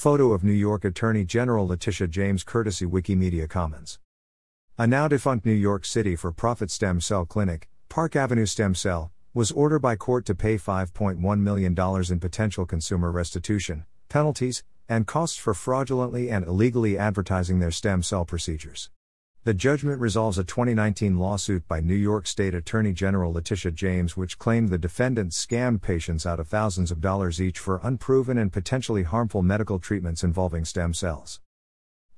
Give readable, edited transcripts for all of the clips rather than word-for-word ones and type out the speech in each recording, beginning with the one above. Photo of New York Attorney General Letitia James, courtesy Wikimedia Commons. A now-defunct New York City for-profit stem cell clinic, Park Avenue Stem Cell, was ordered by court to pay $5.1 million in potential consumer restitution, penalties, and costs for fraudulently and illegally advertising their stem cell procedures. The judgment resolves a 2019 lawsuit by New York State Attorney General Letitia James, which claimed the defendants scammed patients out of thousands of dollars each for unproven and potentially harmful medical treatments involving stem cells.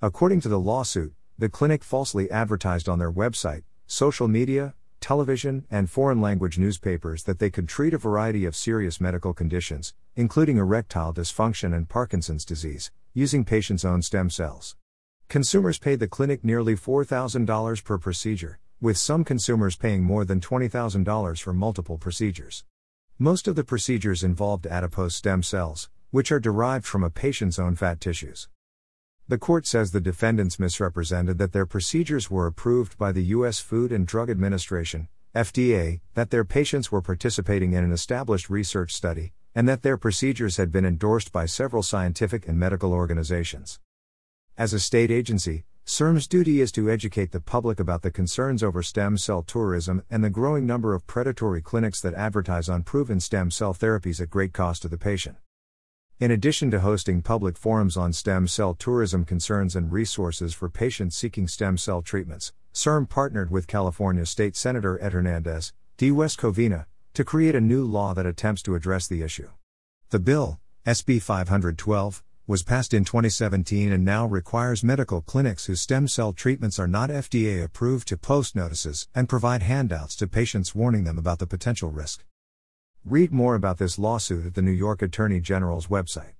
According to the lawsuit, the clinic falsely advertised on their website, social media, television, and foreign language newspapers that they could treat a variety of serious medical conditions, including erectile dysfunction and Parkinson's disease, using patients' own stem cells. Consumers paid the clinic nearly $4,000 per procedure, with some consumers paying more than $20,000 for multiple procedures. Most of the procedures involved adipose stem cells, which are derived from a patient's own fat tissues. The court says the defendants misrepresented that their procedures were approved by the U.S. Food and Drug Administration, FDA, that their patients were participating in an established research study, and that their procedures had been endorsed by several scientific and medical organizations. As a state agency, CIRM's duty is to educate the public about the concerns over stem cell tourism and the growing number of predatory clinics that advertise unproven stem cell therapies at great cost to the patient. In addition to hosting public forums on stem cell tourism concerns and resources for patients seeking stem cell treatments, CIRM partnered with California State Senator Ed Hernandez, D. West Covina, to create a new law that attempts to address the issue. The bill, SB 512, was passed in 2017 and now requires medical clinics whose stem cell treatments are not FDA approved to post notices and provide handouts to patients warning them about the potential risk. Read more about this lawsuit at the New York Attorney General's website.